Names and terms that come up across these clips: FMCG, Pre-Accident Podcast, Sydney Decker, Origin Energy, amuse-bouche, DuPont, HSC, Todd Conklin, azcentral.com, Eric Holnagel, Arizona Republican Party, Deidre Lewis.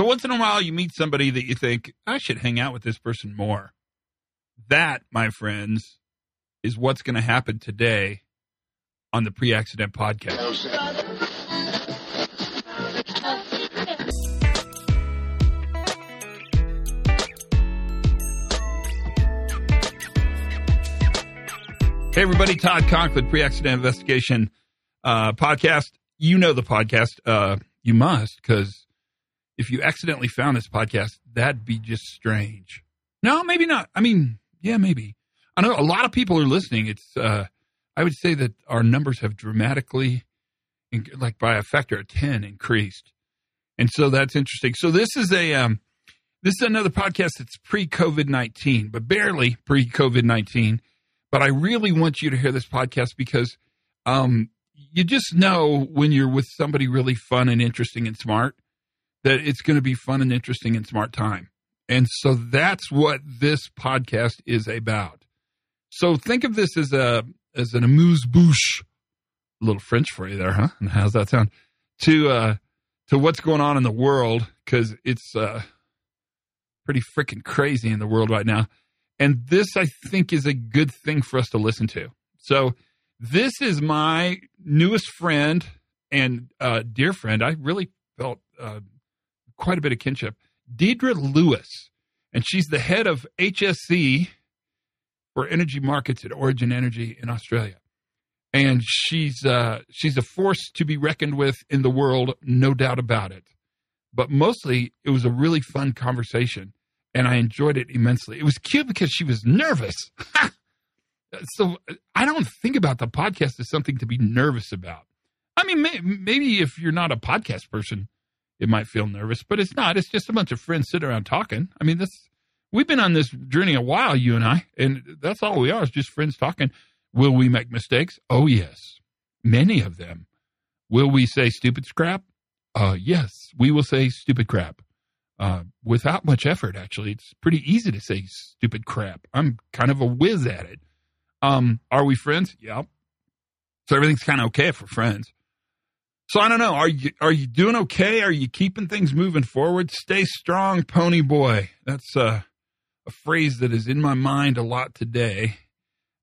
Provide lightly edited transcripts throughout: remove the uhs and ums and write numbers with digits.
So once in a while, you meet somebody that you think, I should hang out with this person more. That, my friends, is what's going to happen today on the Pre-Accident Podcast. Hey, everybody. Todd Conklin, Pre-Accident Investigation Podcast. You know the podcast. You must, because if you accidentally found this podcast, that'd be just strange. No, maybe not. I mean, yeah, maybe. I know a lot of people are listening. It's, I would say that our numbers have dramatically, like by a factor of 10, increased. And so that's interesting. So this is another podcast that's pre-COVID-19, but barely pre-COVID-19. But I really want you to hear this podcast because you just know when you're with somebody really fun and interesting and smart that it's going to be fun and interesting and smart time. And so that's what this podcast is about. So think of this as an amuse-bouche, a little French for you there, huh? And how's that sound? To what's going on in the world, because it's pretty freaking crazy in the world right now. And this, I think, is a good thing for us to listen to. So this is my newest friend and dear friend. I really felt quite a bit of kinship. Deidre Lewis, and she's the head of HSC for energy markets at Origin Energy in Australia. And she's a force to be reckoned with in the world, no doubt about it. But mostly, it was a really fun conversation, and I enjoyed it immensely. It was cute because she was nervous. So I don't think about the podcast as something to be nervous about. I mean, maybe if you're not a podcast person, it might feel nervous, but it's not. It's just a bunch of friends sitting around talking. I mean, we've been on this journey a while, you and I, and that's all we are is just friends talking. Will we make mistakes? Oh, yes. Many of them. Will we say stupid crap? Yes, we will say stupid crap. Without much effort, actually. It's pretty easy to say stupid crap. I'm kind of a whiz at it. Are we friends? Yep. So everything's kind of okay if we're friends. So I don't know. Are you doing okay? Are you keeping things moving forward? Stay strong, pony boy. That's a phrase that is in my mind a lot today.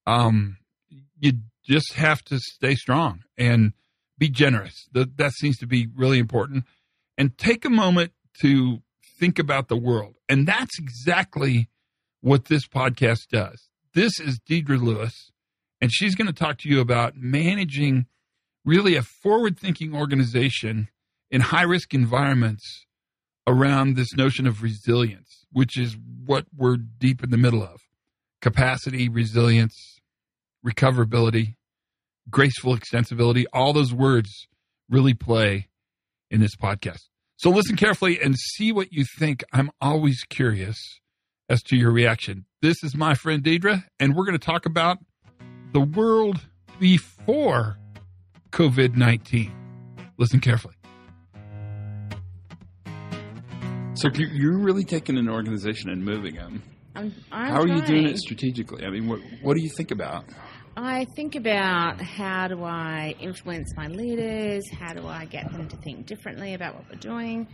You just have to stay strong and be generous. That seems to be really important. And take a moment to think about the world. And that's exactly what this podcast does. This is Deidre Lewis, and she's going to talk to you about managing really a forward-thinking organization in high-risk environments around this notion of resilience, which is what we're deep in the middle of. Capacity, resilience, recoverability, graceful extensibility, all those words really play in this podcast. So listen carefully and see what you think. I'm always curious as to your reaction. This is my friend Deidre, and we're going to talk about the world before COVID-19. Listen carefully. So you're really taking an organization and moving them. How are you doing it strategically? I mean, what do you think about? I think about how do I influence my leaders? How do I get them to think differently about what we're doing?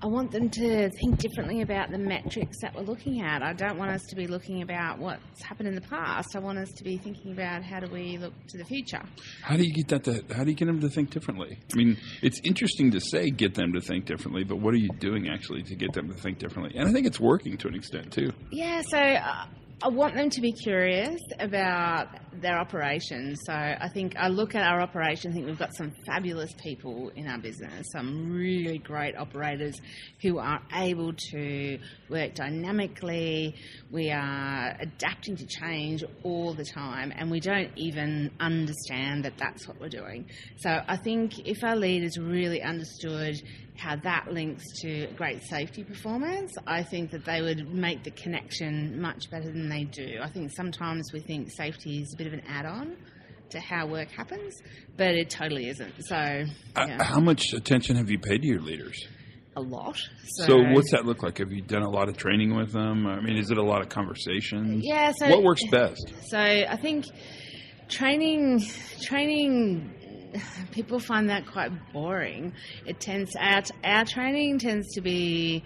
I want them to think differently about the metrics that we're looking at. I don't want us to be looking about what's happened in the past. I want us to be thinking about how do we look to the future. How do you get how do you get them to think differently? I mean, it's interesting to say get them to think differently, but what are you doing actually to get them to think differently? And I think it's working to an extent too. Yeah, so I want them to be curious about their operations. So I think I look at our operation, I think we've got some fabulous people in our business, some really great operators who are able to work dynamically. We are adapting to change all the time, and we don't even understand that that's what we're doing. So I think if our leaders really understood how that links to great safety performance, I think that they would make the connection much better than they do. I think sometimes we think safety is a bit of an add-on to how work happens, but it totally isn't. So, yeah. How much attention have you paid to your leaders? A lot. So what's that look like? Have you done a lot of training with them? I mean, is it a lot of conversations? Yeah. So what works best? So I think training people find that quite boring. It tends, our training tends to be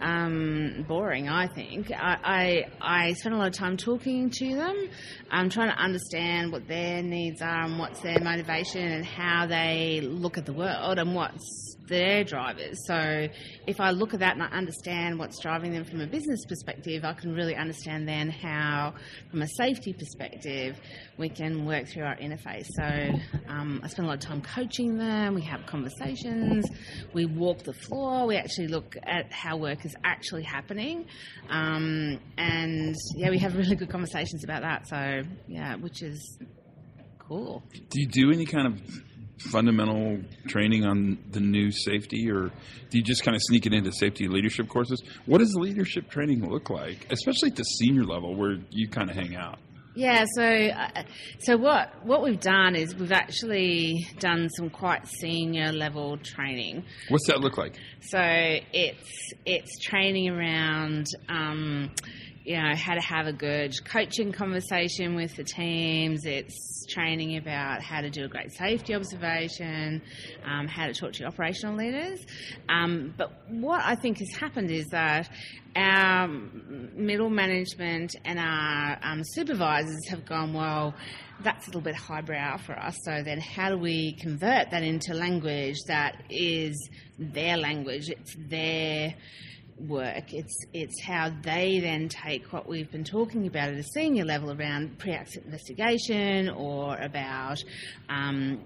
boring, I think. I spend a lot of time talking to them, trying to understand what their needs are and what's their motivation and how they look at the world and what's their drivers. So if I look at that and I understand what's driving them from a business perspective, I can really understand then how, from a safety perspective, we can work through our interface. So I spend a lot of time coaching them. We have conversations. We walk the floor. We actually look at how work is actually happening. And, yeah, we have really good conversations about that. So, yeah, which is cool. Do you do any kind of fundamental training on the new safety, or do you just kind of sneak it into safety leadership courses? What does leadership training look like, especially at the senior level where you kind of hang out? Yeah, so what we've done is we've actually done some quite senior level training. What's that look like? So it's training around how to have a good coaching conversation with the teams. It's training about how to do a great safety observation, how to talk to your operational leaders. But what I think has happened is that our middle management and our supervisors have gone, well, that's a little bit highbrow for us, so then how do we convert that into language that is their language, it's their work, it's how they then take what we've been talking about at a senior level around pre-accident investigation or about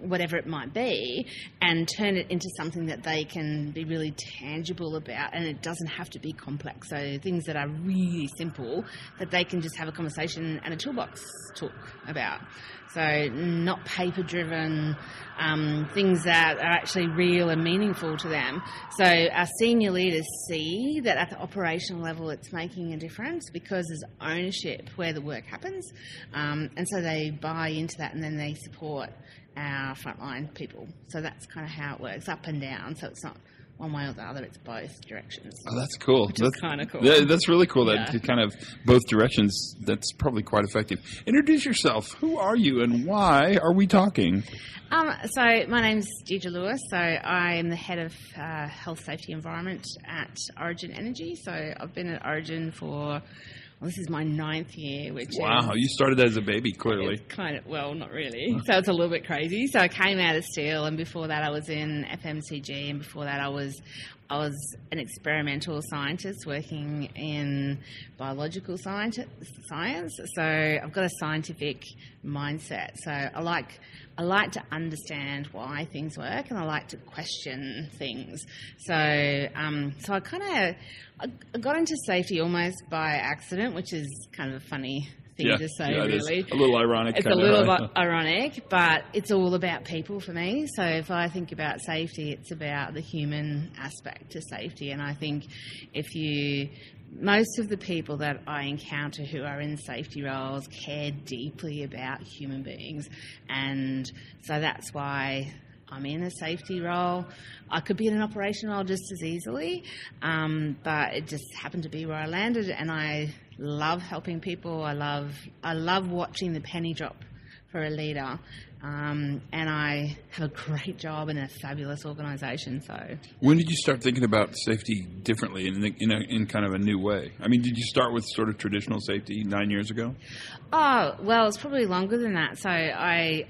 whatever it might be, and turn it into something that they can be really tangible about, and it doesn't have to be complex. So things that are really simple that they can just have a conversation and a toolbox talk about. So not paper driven, things that are actually real and meaningful to them. So our senior leaders see that at the operational level it's making a difference because there's ownership where the work happens. And so they buy into that, and then they support our frontline people. So that's kind of how it works, up and down. So it's not one way or the other, it's both directions. Oh, that's cool. That's kind of cool. That's really cool. Yeah. That kind of both directions, that's probably quite effective. Introduce yourself. Who are you and why are we talking? So my name's Deidre Lewis. So I am the head of health, safety, environment at Origin Energy. So I've been at Origin for... this is my 9th year, which wow, you started as a baby, clearly. Kind of, well, not really. So it's a little bit crazy. So I came out of steel, and before that I was in FMCG, and before that I was an experimental scientist working in biological science. So I've got a scientific mindset. So I like to understand why things work, and I like to question things. So so I kind of got into safety almost by accident, which is kind of a funny thing to say, really. It's a little ironic. It's a little bit ironic, but it's all about people for me. So if I think about safety, it's about the human aspect to safety. And I think most of the people that I encounter who are in safety roles care deeply about human beings. And so that's why I'm in a safety role. I could be in an operation role just as easily, but it just happened to be where I landed, and I love helping people. I love watching the penny drop for a leader, and I have a great job in a fabulous organisation. So, when did you start thinking about safety differently and in kind of a new way? I mean, did you start with sort of traditional safety 9 years ago? Oh, well, it's probably longer than that. So I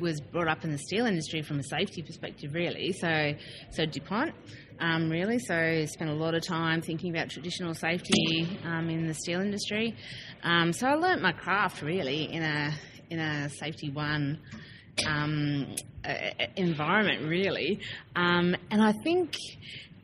was brought up in the steel industry from a safety perspective, really. So DuPont. Really, so I spent a lot of time thinking about traditional safety in the steel industry. So I learnt my craft really in a Safety One environment, really. And I think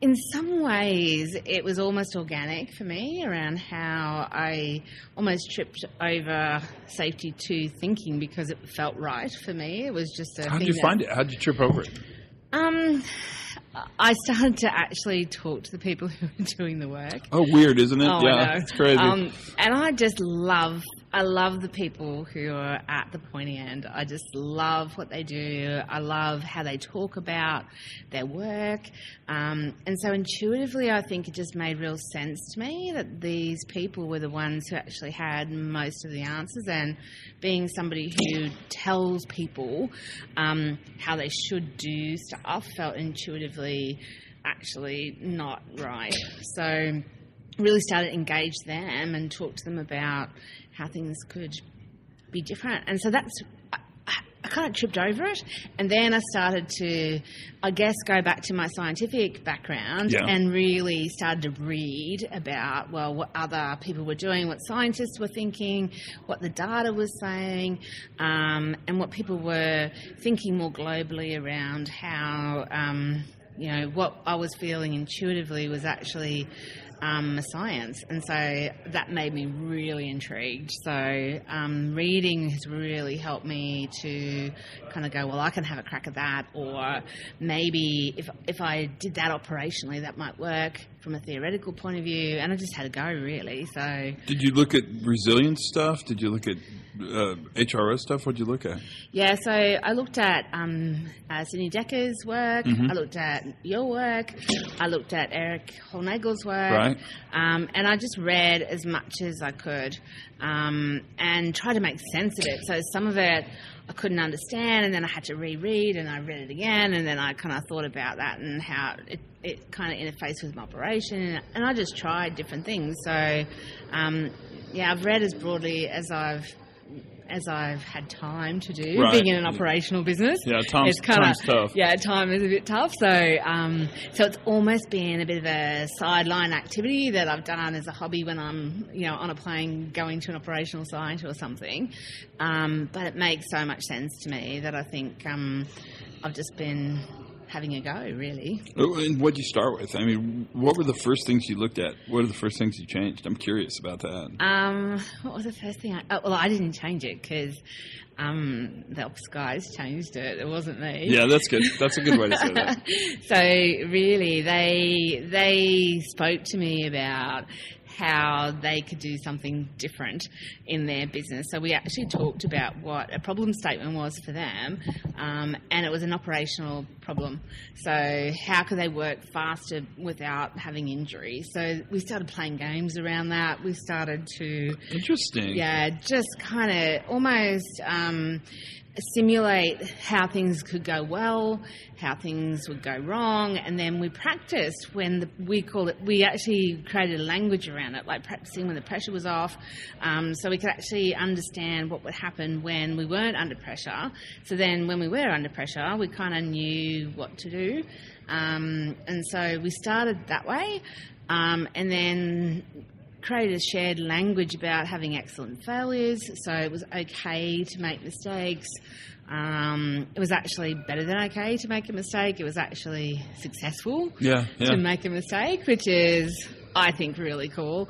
in some ways it was almost organic for me around how I almost tripped over safety to thinking because it felt right for me. It was just a thing. How did you find it? How did you trip over it? I started to actually talk to the people who were doing the work. Oh, weird, isn't it? Oh, yeah, it's crazy. And I just love, I love the people who are at the pointy end. I just love what they do. I love how they talk about their work. And so intuitively, I think it just made real sense to me that these people were the ones who actually had most of the answers. And being somebody who tells people how they should do stuff felt intuitively actually not right. So really started to engage them and talk to them about how things could be different. And so that's, I kind of tripped over it. And then I started to, I guess, go back to my scientific background and really started to read about, well, what other people were doing, what scientists were thinking, what the data was saying, and what people were thinking more globally around how... you know, what I was feeling intuitively was actually a science. And so that made me really intrigued. So reading has really helped me to kind of go, well, I can have a crack at that, or maybe if I did that operationally, that might work from a theoretical point of view. And I just had a go, really. So did you look at resilience stuff? Did you look at HRS stuff? What did you look at? Yeah, so I looked at Sydney Decker's work. Mm-hmm. I looked at your work. I looked at Eric Holnagel's work. Right. And I just read as much as I could and tried to make sense of it. So some of it I couldn't understand, and then I had to reread, and I read it again, and then I kind of thought about that and how it kind of interfaced with my operation. And I just tried different things. So, yeah, I've read as broadly as I've had time to do, being in an operational business. Yeah, time's tough. Yeah, time is a bit tough. So so it's almost been a bit of a sideline activity that I've done as a hobby when I'm, you know, on a plane going to an operational site or something. But it makes so much sense to me that I think I've just been having a go, really. And what did you start with? I mean, what were the first things you looked at? What are the first things you changed? I'm curious about that. What was the first thing? I didn't change it because the ops guys changed it. It wasn't me. Yeah, that's good. That's a good way to say that. So really, they spoke to me about how they could do something different in their business. So we actually talked about what a problem statement was for them, and it was an operational problem. So how could they work faster without having injury? So we started playing games around that. We started to... Interesting. Yeah, just kind of almost... simulate how things could go well, how things would go wrong, and then we practiced when we actually created a language around it, like practicing when the pressure was off, so we could actually understand what would happen when we weren't under pressure. So then when we were under pressure, we kind of knew what to do. And so we started that way, and then created a shared language about having excellent failures, so it was okay to make mistakes. It was actually better than okay to make a mistake. It was actually successful to make a mistake, which is, I think, really cool,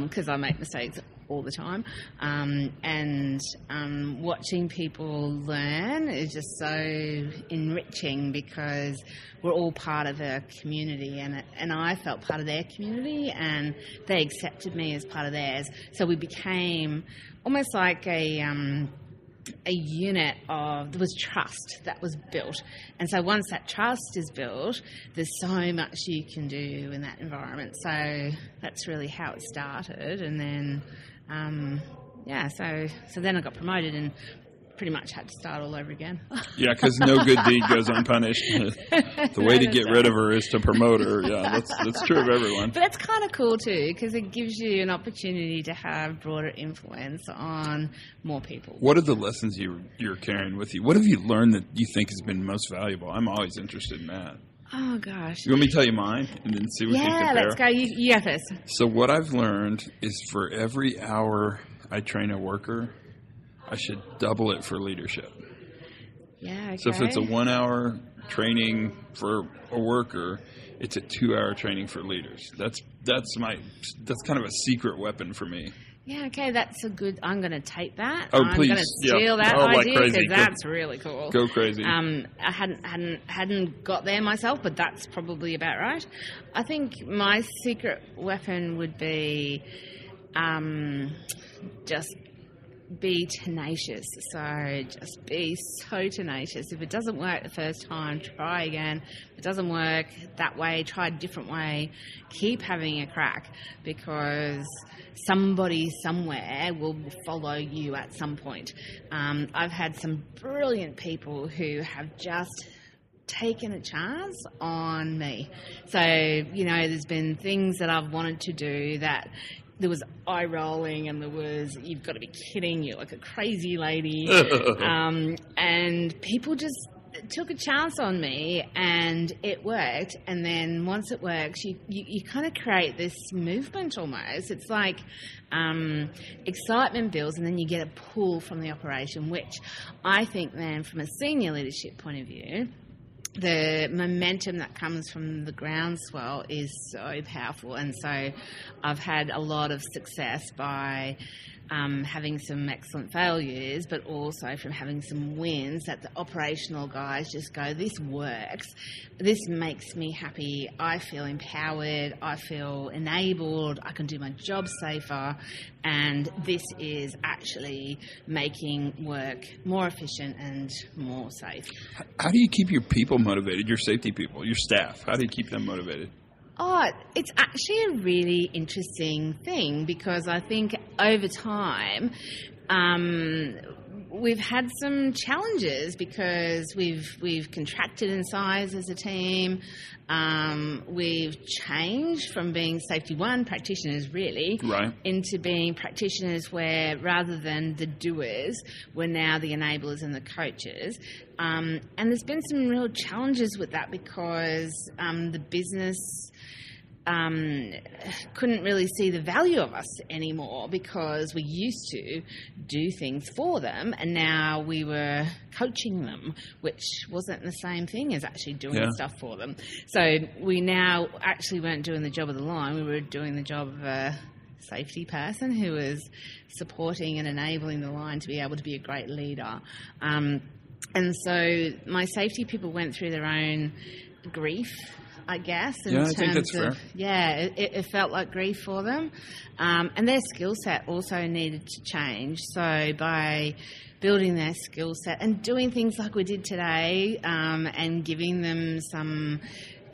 because I make mistakes all the time. And watching people learn is just so enriching, because we're all part of a community, and I felt part of their community, and they accepted me as part of theirs. So we became almost like a unit of, there was trust that was built. And so once that trust is built, there's so much you can do in that environment. So that's really how it started. And then, so then I got promoted and pretty much had to start all over again. Yeah, because no good deed goes unpunished. The way to get rid of her is to promote her. Yeah, that's true of everyone. But that's kind of cool too, because it gives you an opportunity to have broader influence on more people. What are the lessons you're carrying with you? What have you learned that you think has been most valuable? I'm always interested in that. Oh, gosh. You want me to tell you mine and then see what you can compare? Yeah, let's go. You have this. So what I've learned is for every hour I train a worker, I should double it for leadership. Yeah, okay. So if it's a 1-hour training for a worker, it's a 2-hour training for leaders. That's kind of a secret weapon for me. Yeah, okay, that's a good, I'm going to take that. Oh, I'm please. I'm going to steal that idea because that's really cool. Go crazy. I hadn't got there myself, but that's probably about right. I think my secret weapon would be just be tenacious. So just be so tenacious. If it doesn't work the first time, try again. If it doesn't work that way, try a different way. Keep having a crack because somebody somewhere will follow you at some point. I've had some brilliant people who have just taken a chance on me. So, you know, there's been things that I've wanted to do that there was eye rolling and there was, you've got to be kidding, you're like a crazy lady. And people just took a chance on me and it worked. And then once it works, you kind of create this movement almost. It's like excitement builds and then you get a pull from the operation, which I think then from a senior leadership point of view, the momentum that comes from the groundswell is so powerful. And so I've had a lot of success by having some excellent failures, but also from having some wins that the operational guys just go, this works, this makes me happy, I feel empowered, I feel enabled, I can do my job safer, and this is actually making work more efficient and more safe. How do you keep your people motivated, your safety people, your staff? How do you keep them motivated? Oh, it's actually a really interesting thing because I think over time we've had some challenges because we've contracted in size as a team. We've changed from being Safety One practitioners really into being practitioners where rather than the doers, we're now the enablers and the coaches. And there's been some real challenges with that because the business couldn't really see the value of us anymore because we used to do things for them and now we were coaching them, which wasn't the same thing as actually doing stuff for them. So we now actually weren't doing the job of the line, we were doing the job of a safety person who was supporting and enabling the line to be able to be a great leader. And so my safety people went through their own grief, I guess, in terms I think that's of, fair. It felt like grief for them. And their skill set also needed to change. So by building their skill set and doing things like we did today and giving them some,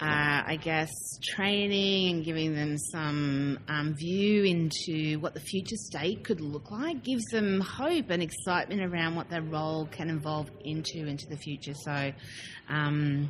I guess, training and giving them some view into what the future state could look like gives them hope and excitement around what their role can evolve into the future. So, and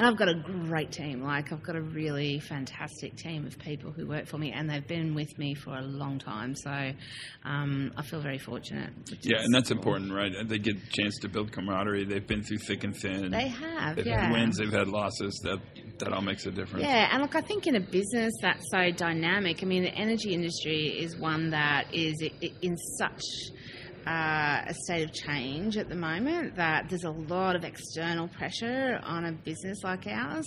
I've got a great team. Like, I've got a really fantastic team of people who work for me and they've been with me for a long time. So I feel very fortunate. And that's important, right? They get a chance to build camaraderie. They've been through thick and thin. They have, they've had wins, they've had losses. That all makes a difference. Yeah, and look, I think in a business that's so dynamic, I mean, the energy industry is one that is in such a state of change at the moment that there's a lot of external pressure on a business like ours,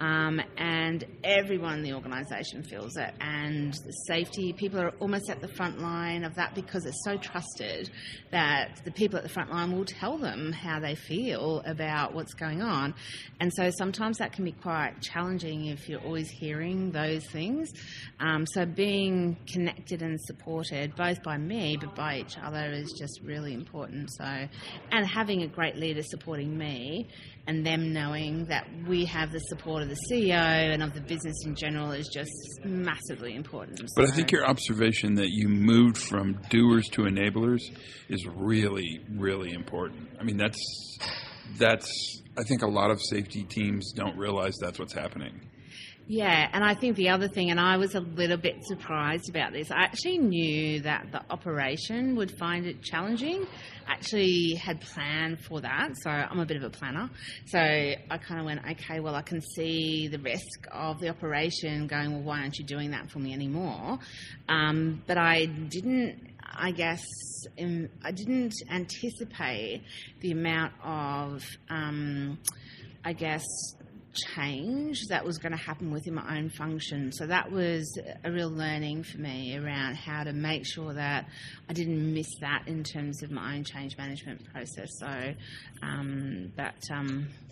and everyone in the organisation feels it. And the safety people are almost at the front line of that because it's so trusted that the people at the front line will tell them how they feel about what's going on. And so sometimes that can be quite challenging if you're always hearing those things. So being connected and supported both by me but by each other is just really important. So, and having a great leader supporting me and them knowing that we have the support of the CEO and of the business in general is just massively important. But I think your observation that you moved from doers to enablers is really, really important. I mean, that's I think a lot of safety teams don't realize that's what's happening. Yeah, and I think the other thing, and I was a little bit surprised about this, I actually knew that the operation would find it challenging. Actually had planned for that, so I'm a bit of a planner. So I kind of went, okay, well, I can see the risk of the operation going, well, why aren't you doing that for me anymore? But I didn't, I guess, I didn't anticipate the amount of, change that was going to happen within my own function. So that was a real learning for me around how to make sure that I didn't miss that in terms of my own change management process. So,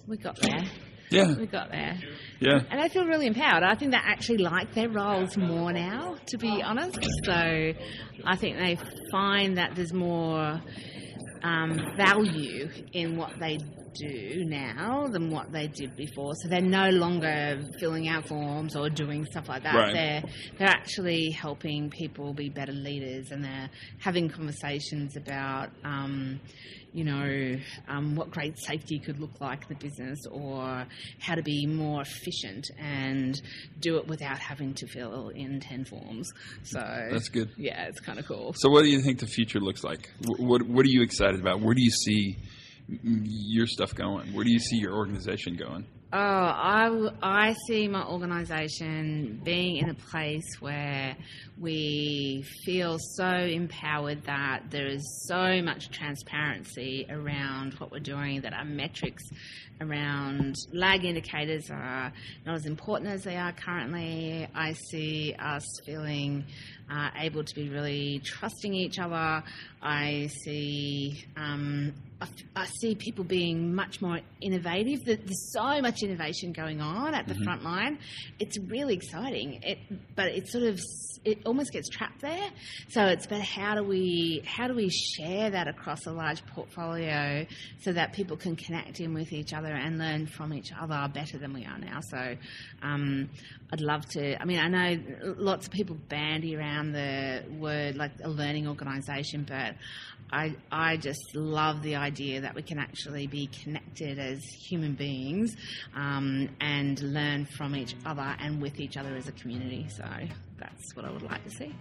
we got there. Yeah. We got there. Yeah. And I feel really empowered. I think they actually like their roles more now, to be honest. So I think they find that there's more value in what they do now than what they did before. So they're no longer filling out forms or doing stuff like that. Right. They're actually helping people be better leaders, and they're having conversations about, what great safety could look like in the business, or how to be more efficient and do it without having to fill in 10 forms. So that's good. Yeah, it's kind of cool. So what do you think the future looks like? What are you excited about? Where do you see your stuff going? Where do you see your organization going? Oh, I see my organization being in a place where we feel so empowered that there is so much transparency around what we're doing, that our metrics around lag indicators are not as important as they are currently. I see us feeling able to be really trusting each other. I see people being much more innovative. There's so much innovation going on at the mm-hmm. front line. It's really exciting. It almost gets trapped there. So it's about how do we share that across a large portfolio so that people can connect in with each other and learn from each other better than we are now. So I'd love to. I mean, I know lots of people bandy around the word like a learning organisation, but I just love the idea that we can actually be connected as human beings and learn from each other and with each other as a community. So that's what I would like to see.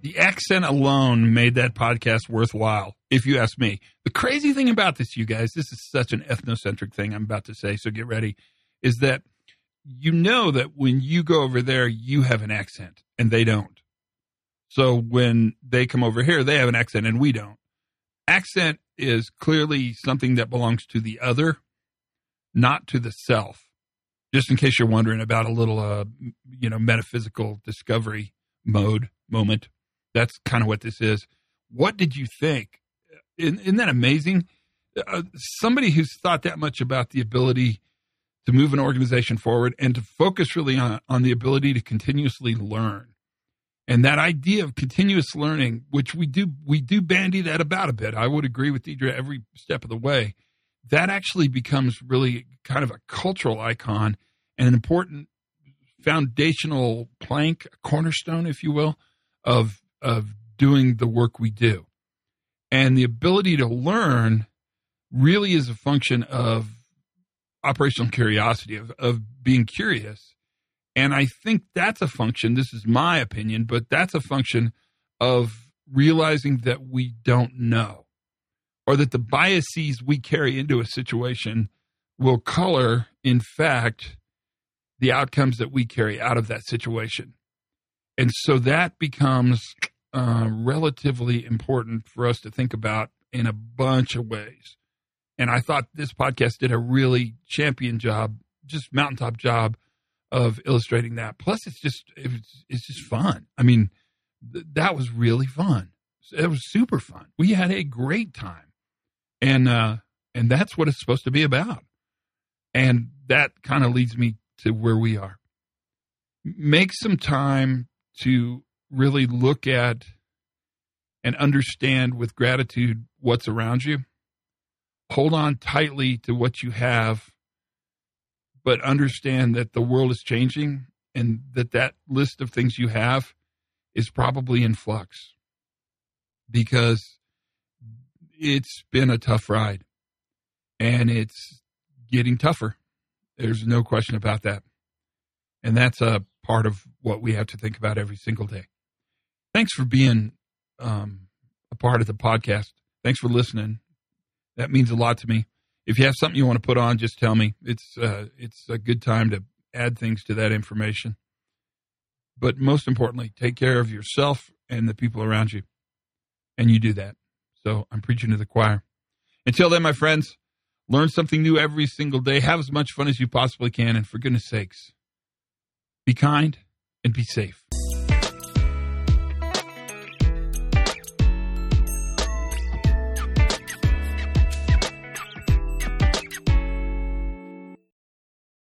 The accent alone made that podcast worthwhile, if you ask me. The crazy thing about this, you guys, this is such an ethnocentric thing I'm about to say, so get ready, is that you know that when you go over there, you have an accent and they don't. So when they come over here, they have an accent and we don't. Accent is clearly something that belongs to the other, not to the self. Just in case you're wondering about a little, metaphysical discovery moment. That's kind of what this is. What did you think? Isn't that amazing? Somebody who's thought that much about the ability to move an organization forward and to focus really on the ability to continuously learn. And that idea of continuous learning, which we do bandy that about a bit. I would agree with Deidre every step of the way. That actually becomes really kind of a cultural icon and an important foundational plank, a cornerstone, if you will, of doing the work we do. And the ability to learn really is a function of operational curiosity, of being curious. And I think that's a function, this is my opinion, but that's a function of realizing that we don't know, or that the biases we carry into a situation will color, in fact, the outcomes that we carry out of that situation. And so that becomes relatively important for us to think about in a bunch of ways. And I thought this podcast did a really champion job, just mountaintop job of illustrating that. Plus, it's just fun. I mean, that was really fun. It was super fun. We had a great time, and that's what it's supposed to be about. And that kind of leads me to where we are. Make some time to really look at and understand with gratitude what's around you. Hold on tightly to what you have, but understand that the world is changing and that list of things you have is probably in flux, because it's been a tough ride and it's getting tougher. There's no question about that. And that's a part of what we have to think about every single day. Thanks for being a part of the podcast. Thanks for listening. That means a lot to me. If you have something you want to put on, just tell me. It's a good time to add things to that information. But most importantly, take care of yourself and the people around you. And you do that. So I'm preaching to the choir. Until then, my friends, learn something new every single day. Have as much fun as you possibly can. And for goodness sakes, be kind and be safe.